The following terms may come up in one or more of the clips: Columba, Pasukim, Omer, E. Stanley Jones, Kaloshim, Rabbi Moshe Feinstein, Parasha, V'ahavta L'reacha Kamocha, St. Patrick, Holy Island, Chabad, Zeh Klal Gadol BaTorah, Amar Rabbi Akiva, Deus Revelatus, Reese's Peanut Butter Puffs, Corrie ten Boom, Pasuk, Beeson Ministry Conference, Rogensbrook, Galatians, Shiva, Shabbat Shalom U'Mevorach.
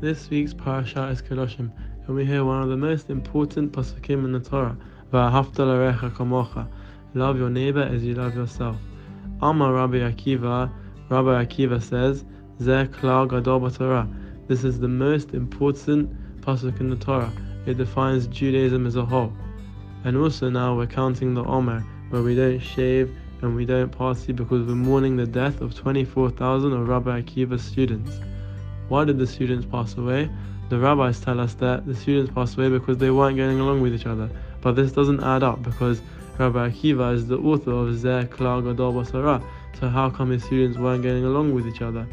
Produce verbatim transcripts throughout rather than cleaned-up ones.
This week's parasha is Kaloshim, and we hear one of the most important Pasukim in the Torah, V'ahavta L'reacha Kamocha, love your neighbor as you love yourself. Amar Rabbi Akiva, Rabbi Akiva says, Zeh Klal Gadol BaTorah. This is the most important Pasuk in the Torah. It defines Judaism as a whole. And also now we're counting the Omer, where we don't shave and we don't party because we're mourning the death of twenty-four thousand of Rabbi Akiva's students. Why did the students pass away? The rabbis tell us that the students passed away because they weren't getting along with each other. But this doesn't add up, because Rabbi Akiva is the author of Zeh Klal Gadol BaTorah. So how come his students weren't getting along with each other?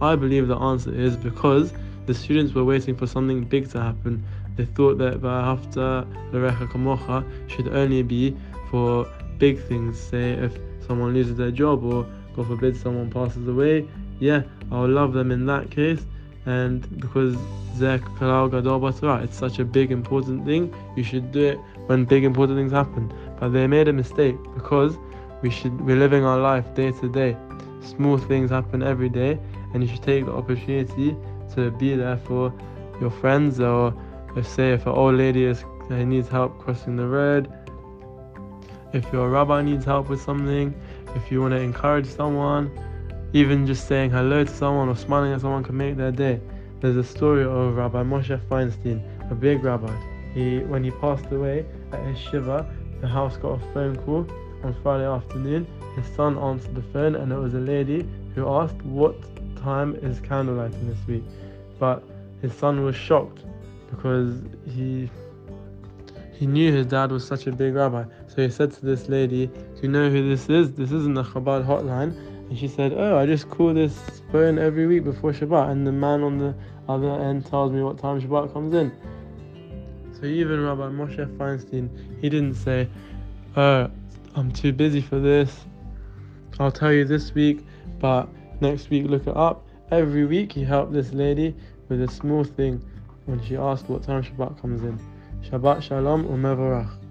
I believe the answer is because the students were waiting for something big to happen. They thought that V'ahavta L'reacha Kamocha should only be for big things. Say if someone loses their job, or God forbid someone passes away, yeah, I'll love them in that case. And because Zeh Klal Gadol BaTorah, it's such a big important thing, you should do it when big important things happen. But they made a mistake, because we should we're living our life day to day. Small things happen every day, and you should take the opportunity to be there for your friends, or if say if an old lady is needs help crossing the road, if your rabbi needs help with something, if you want to encourage someone. Even just saying hello to someone or smiling at someone can make their day. There's a story of Rabbi Moshe Feinstein, a big rabbi. He, when he passed away at his shiva, the house got a phone call on Friday afternoon. His son answered the phone, and it was a lady who asked, "What time is candlelighting this week?" But his son was shocked, because he he knew his dad was such a big rabbi. So he said to this lady, "Do you know who this is? This isn't the Chabad hotline." And she said, "Oh, I just call this phone every week before Shabbat, and the man on the other end tells me what time Shabbat comes in." So even Rabbi Moshe Feinstein, he didn't say, "Oh, I'm too busy for this. I'll tell you this week, but next week look it up." Every week he helped this lady with a small thing when she asked what time Shabbat comes in. Shabbat Shalom U'Mevorach.